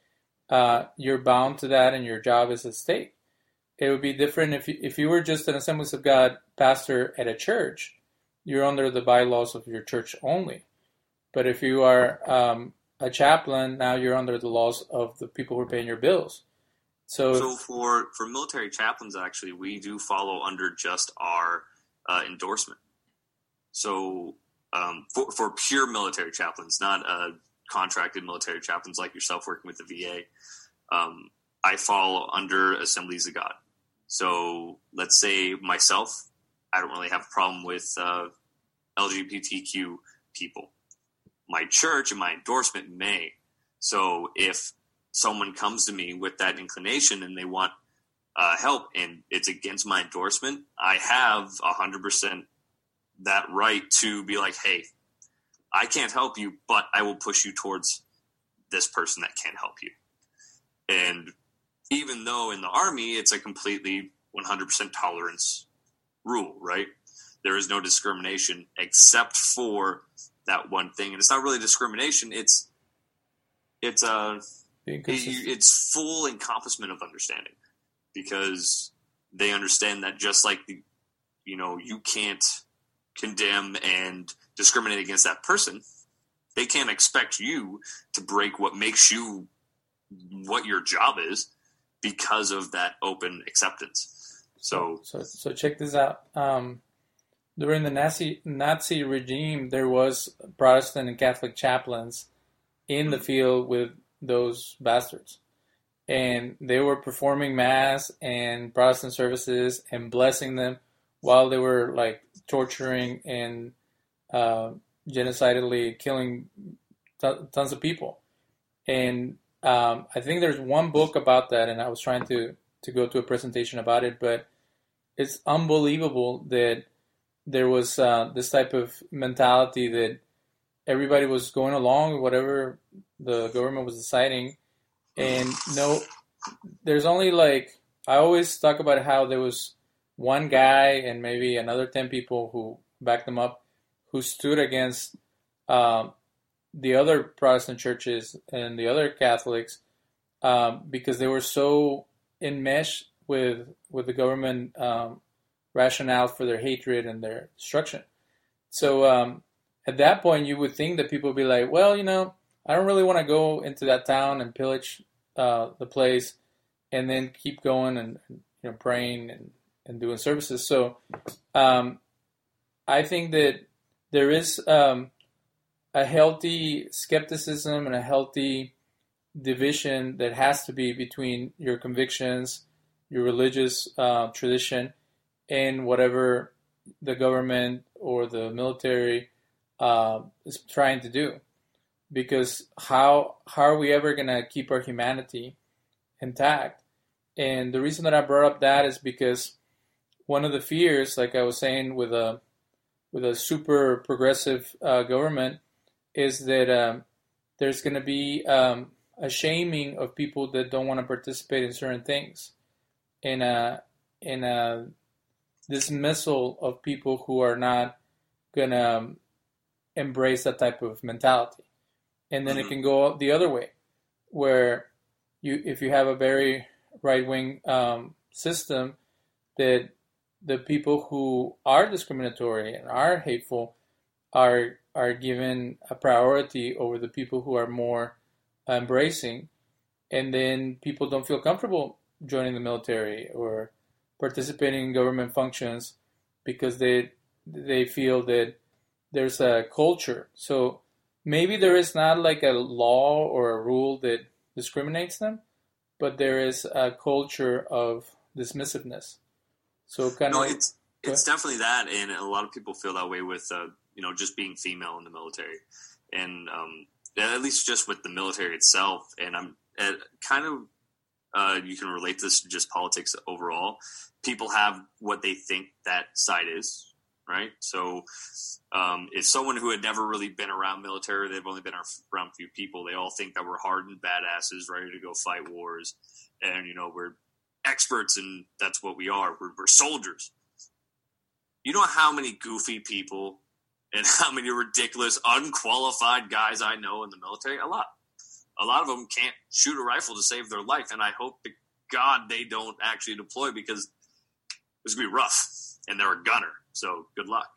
uh, you're bound to that, and your job is at stake. It would be different if you, if you were just an Assemblies of God pastor at a church. You're under the bylaws of your church only. But if you are um, a chaplain, now you're under the laws of the people who are paying your bills. So, so for, for military chaplains, actually, we do follow under just our uh, endorsement. So um, for, for pure military chaplains, not uh, contracted military chaplains like yourself working with the V A, um, I fall under Assemblies of God. So let's say myself, I don't really have a problem with uh, L G B T Q people. My church and my endorsement may. So if someone comes to me with that inclination and they want uh, help and it's against my endorsement, I have one hundred percent that right to be like, hey, I can't help you, but I will push you towards this person that can help you. And even though in the Army, it's a completely one hundred percent tolerance rule, right? There is no discrimination except for that one thing. And it's not really discrimination. It's, it's a, it, it's full encompassment of understanding, because they understand that just like, the, you know, you can't condemn and discriminate against that person. They can't expect you to break what makes you what your job is because of that open acceptance. So, so, so check this out. Um, during the Nazi Nazi regime, there was Protestant and Catholic chaplains in the field with those bastards, and they were performing mass and Protestant services and blessing them while they were like torturing and uh, genocidally killing t- tons of people. And Um, I think there's one book about that, and I was trying to, to go to a presentation about it, but it's unbelievable that there was uh, this type of mentality that everybody was going along with whatever the government was deciding. And no, there's only like, I always talk about how there was one guy and maybe another ten people who backed them up, who stood against uh, the other Protestant churches and the other Catholics, um, because they were so enmeshed with with the government um, rationale for their hatred and their destruction. So um, at that point, you would think that people would be like, well, you know, I don't really want to go into that town and pillage uh, the place and then keep going and, you know, praying and, and doing services. So um, I think that there is... Um, a healthy skepticism and a healthy division that has to be between your convictions, your religious uh, tradition, and whatever the government or the military uh, is trying to do. Because how how are we ever going to keep our humanity intact? And the reason that I brought up that is because one of the fears, like I was saying, with a, with a super progressive uh, government, is that um, there's going to be um, a shaming of people that don't want to participate in certain things, and a, and a dismissal of people who are not going to embrace that type of mentality. And then mm-hmm. it can go the other way, where you if you have a very right-wing um, system, that the people who are discriminatory and are hateful are are given a priority over the people who are more embracing, and then people don't feel comfortable joining the military or participating in government functions because they they feel that there's a culture. So maybe there is not like a law or a rule that discriminates them, but there is a culture of dismissiveness. So kind no, of it's it's definitely that, and a lot of people feel that way with uh you know, just being female in the military, and um, at least just with the military itself. And I'm uh, kind of, uh, you can relate this to just politics overall. People have what they think that side is, right? So um, if someone who had never really been around military, they've only been around a few people, they all think that we're hardened badasses ready to go fight wars. And, you know, we're experts, and that's what we are. We're, we're soldiers. You know how many goofy people and how many ridiculous, unqualified guys I know in the military? A lot. A lot of them can't shoot a rifle to save their life, and I hope to God they don't actually deploy, because it's going to be rough, and they're a gunner, so good luck,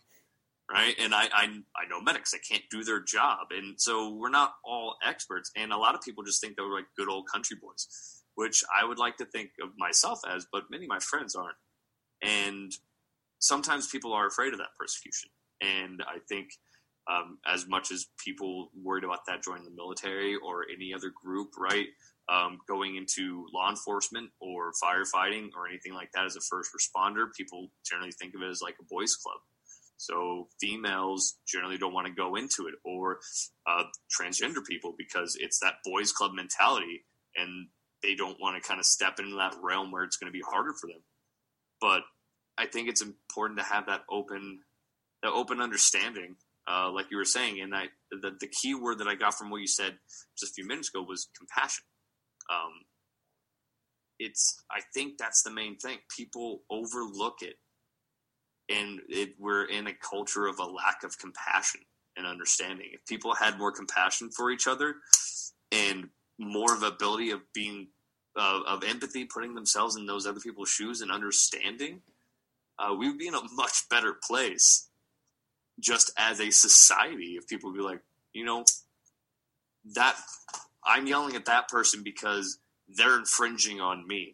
right? And I, I, I know medics that can't do their job, and so we're not all experts, and a lot of people just think that we're like good old country boys, which I would like to think of myself as, but many of my friends aren't. And sometimes people are afraid of that persecution. And I think um, as much as people worried about that joining the military or any other group, right, um, going into law enforcement or firefighting or anything like that as a first responder, people generally think of it as like a boys' club. So females generally don't want to go into it, or uh, transgender people, because it's that boys' club mentality, and they don't want to kind of step into that realm where it's going to be harder for them. But I think it's important to have that open, that open understanding, uh, like you were saying. And I, the, the key word that I got from what you said just a few minutes ago was compassion. Um, it's, I think that's the main thing. People overlook it. And it, we're in a culture of a lack of compassion and understanding. If people had more compassion for each other and more of ability of being uh, of empathy, putting themselves in those other people's shoes and understanding, uh, we would be in a much better place just as a society. If people would be like, you know, that I'm yelling at that person because they're infringing on me.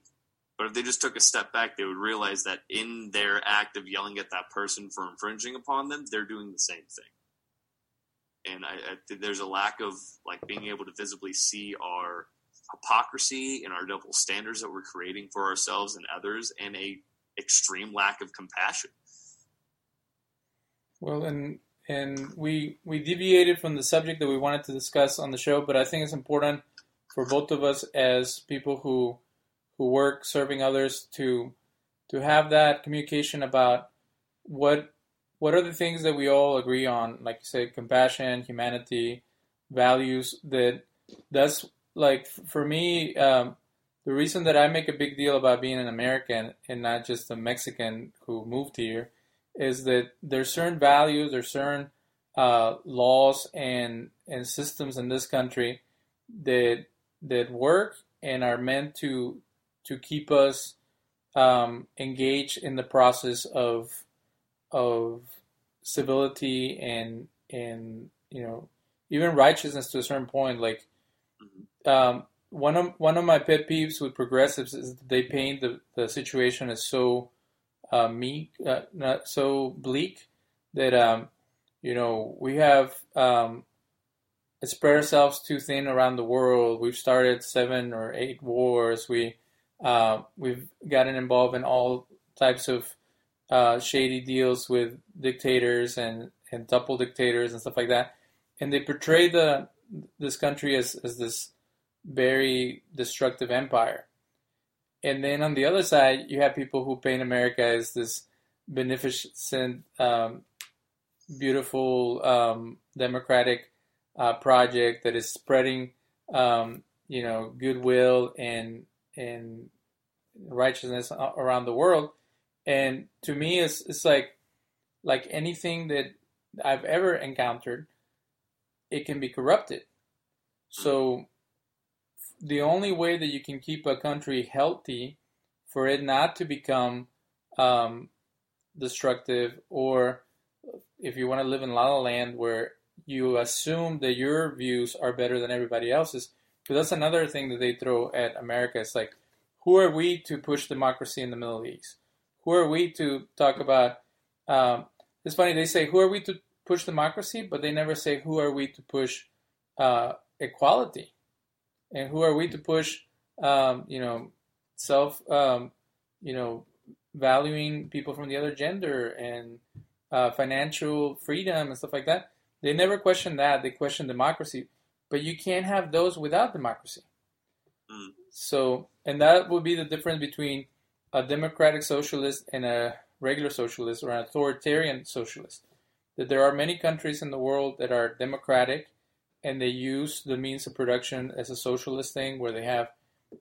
But if they just took a step back, they would realize that in their act of yelling at that person for infringing upon them, they're doing the same thing. And I, I, there's a lack of like being able to visibly see our hypocrisy and our double standards that we're creating for ourselves and others, and a extreme lack of compassion. Well, and and we we deviated from the subject that we wanted to discuss on the show, but I think it's important for both of us as people who. who work serving others to to have that communication about what what are the things that we all agree on, like you said, compassion, humanity, values. That that's like for me um, the reason that I make a big deal about being an American and not just a Mexican who moved here is that there's certain values, there's certain uh, laws and and systems in this country that that work and are meant to to keep us um, engaged in the process of of civility and and you know even righteousness to a certain point. Like um, one of one of my pet peeves with progressives is that they paint the, the situation as so uh, meek, uh, not so bleak that um, you know we have um, spread ourselves too thin around the world. We've started seven or eight wars. We Uh, we've gotten involved in all types of uh, shady deals with dictators and, and double dictators and stuff like that. And they portray the this country as, as this very destructive empire. And then on the other side, you have people who paint America as this beneficent, um, beautiful, um, democratic uh, project that is spreading, um, you know, goodwill and and righteousness around the world. And to me, it's it's like like anything that I've ever encountered, it can be corrupted. So the only way that you can keep a country healthy for it not to become um, destructive, or if you want to live in La La Land where you assume that your views are better than everybody else's, but that's another thing that they throw at America. It's like, who are we to push democracy in the Middle East? Who are we to talk about... Um, it's funny, they say, who are we to push democracy? But they never say, who are we to push uh, equality? And who are we to push, um, you know, self, um, you know, valuing people from the other gender and uh, financial freedom and stuff like that? They never question that. They question democracy. But you can't have those without democracy. Mm. So, and that would be the difference between a democratic socialist and a regular socialist or an authoritarian socialist. That there are many countries in the world that are democratic and they use the means of production as a socialist thing where they have,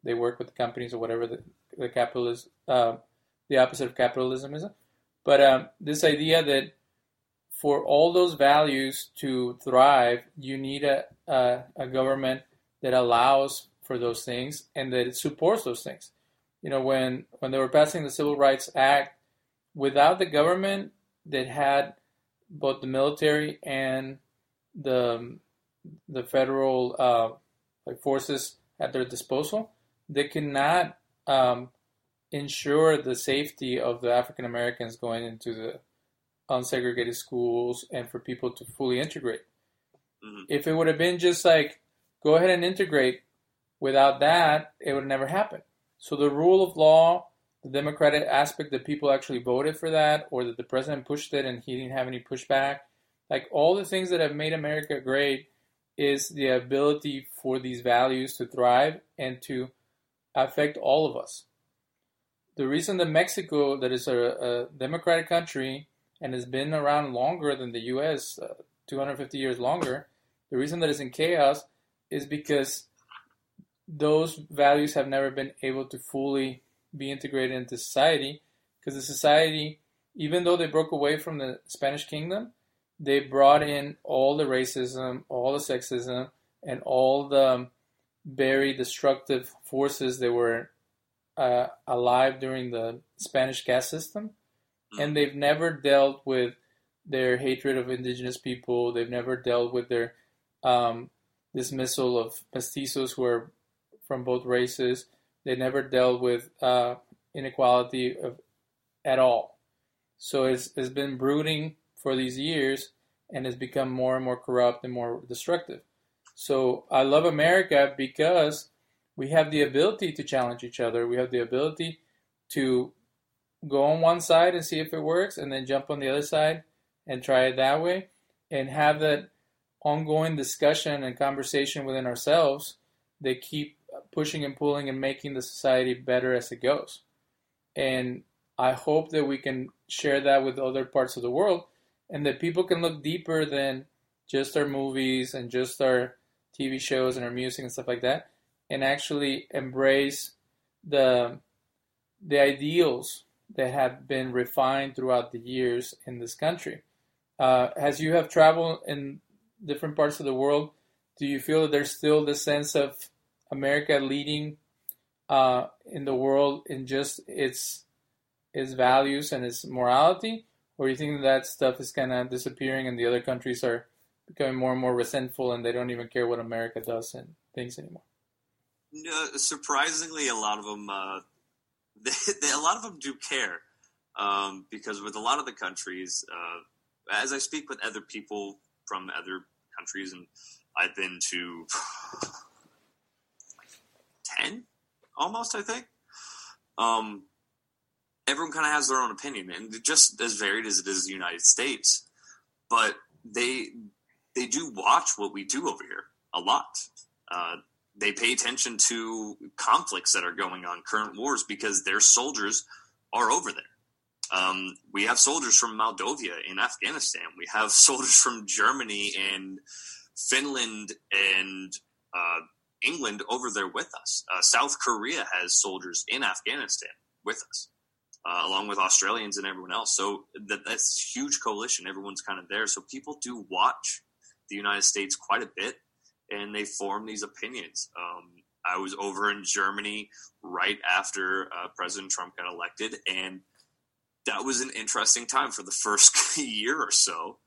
they work with the companies or whatever the, the capitalist, uh, the opposite of capitalism is. But um, this idea that for all those values to thrive, you need a, a, a government that allows for those things and that it supports those things. You know, when, when they were passing the Civil Rights Act, without the government that had both the military and the the federal uh, like forces at their disposal, they cannot um, ensure the safety of the African Americans going into the unsegregated schools and for people to fully integrate. Mm-hmm. If it would have been just like, go ahead and integrate, Without that, it would never happen. So the rule of law, the democratic aspect that people actually voted for that, or that the president pushed it and he didn't have any pushback, like all the things that have made America great is the ability for these values to thrive and to affect all of us. The reason that Mexico, that is a, a democratic country and has been around longer than the U S, uh, two hundred fifty years longer, the reason that it's in chaos is because those values have never been able to fully be integrated into society, because the society, even though they broke away from the Spanish kingdom, they brought in all the racism, all the sexism, and all the very destructive forces that were uh, alive during the Spanish caste system. And they've never dealt with their hatred of indigenous people. They've never dealt with their um, dismissal of mestizos who are from both races. They never dealt with uh, inequality of, at all. So it's, it's been brooding for these years, and it's become more and more corrupt and more destructive. So I love America because we have the ability to challenge each other. We have the ability to go on one side and see if it works, and then jump on the other side and try it that way, and have that ongoing discussion and conversation within ourselves that keep pushing and pulling and making the society better as it goes. And I hope that we can share that with other parts of the world, and that people can look deeper than just our movies and just our T V shows and our music and stuff like that, and actually embrace the the ideals that have been refined throughout the years in this country. Uh, as you have traveled in different parts of the world, do you feel that there's still the sense of America leading uh, in the world in just its its values and its morality? Or do you think that stuff is kind of disappearing and the other countries are becoming more and more resentful and they don't even care what America does and things anymore? No, surprisingly, a lot of them... Uh... They, they, a lot of them do care, um, because with a lot of the countries, uh, as I speak with other people from other countries, and I've been to ten, almost, I think, um, everyone kind of has their own opinion, and just as varied as it is the United States, but they, they do watch what we do over here a lot. Uh, They pay attention to conflicts that are going on, current wars, because their soldiers are over there. Um, we have soldiers from Moldova in Afghanistan. We have soldiers from Germany and Finland and uh, England over there with us. Uh, South Korea has soldiers in Afghanistan with us, uh, along with Australians and everyone else. So that, that's a huge coalition. Everyone's kind of there. So people do watch the United States quite a bit, and they form these opinions. Um, I was over in Germany right after uh, President Trump got elected, and that was an interesting time for the first year or so,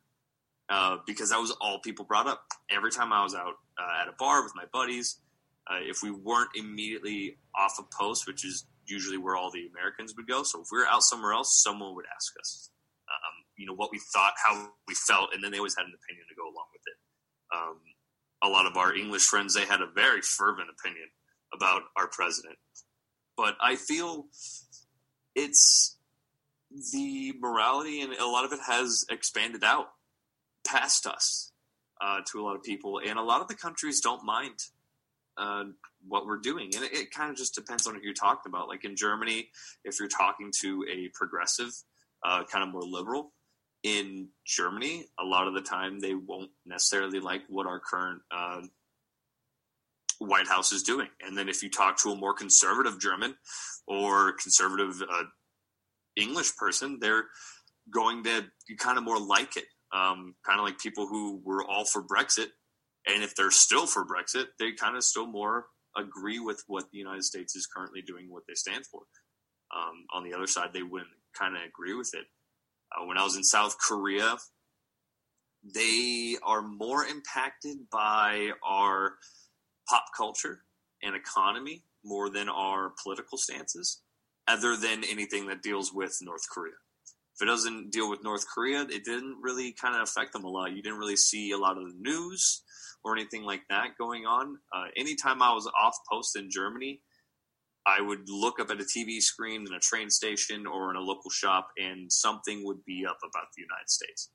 uh, because that was all people brought up. Every time I was out uh, at a bar with my buddies, uh, if we weren't immediately off a post, which is usually where all the Americans would go, so if we were out somewhere else, someone would ask us, um, you know, what we thought, how we felt, and then they always had an opinion to go along with it. Um, A lot of our English friends, they had a very fervent opinion about our president. But I feel it's the morality, and a lot of it has expanded out past us uh, to a lot of people. And a lot of the countries don't mind uh, what we're doing. And it, it kind of just depends on who you're talking about. Like in Germany, if you're talking to a progressive, uh, kind of more liberal, in Germany, a lot of the time they won't necessarily like what our current uh, White House is doing. And then if you talk to a more conservative German or conservative uh, English person, they're going to kind of more like it. Um, kind of like people who were all for Brexit. And if they're still for Brexit, they kind of still more agree with what the United States is currently doing, what they stand for. Um, on the other side, they wouldn't kind of agree with it. Uh, when I was in South Korea, they are more impacted by our pop culture and economy more than our political stances, other than anything that deals with North Korea. If it doesn't deal with North Korea, it didn't really kind of affect them a lot. You didn't really see a lot of the news or anything like that going on. Uh, anytime I was off post in Germany, I would look up at a T V screen in a train station or in a local shop, and something would be up about the United States.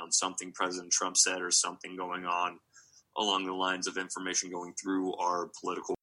Um, something President Trump said or something going on along the lines of information going through our political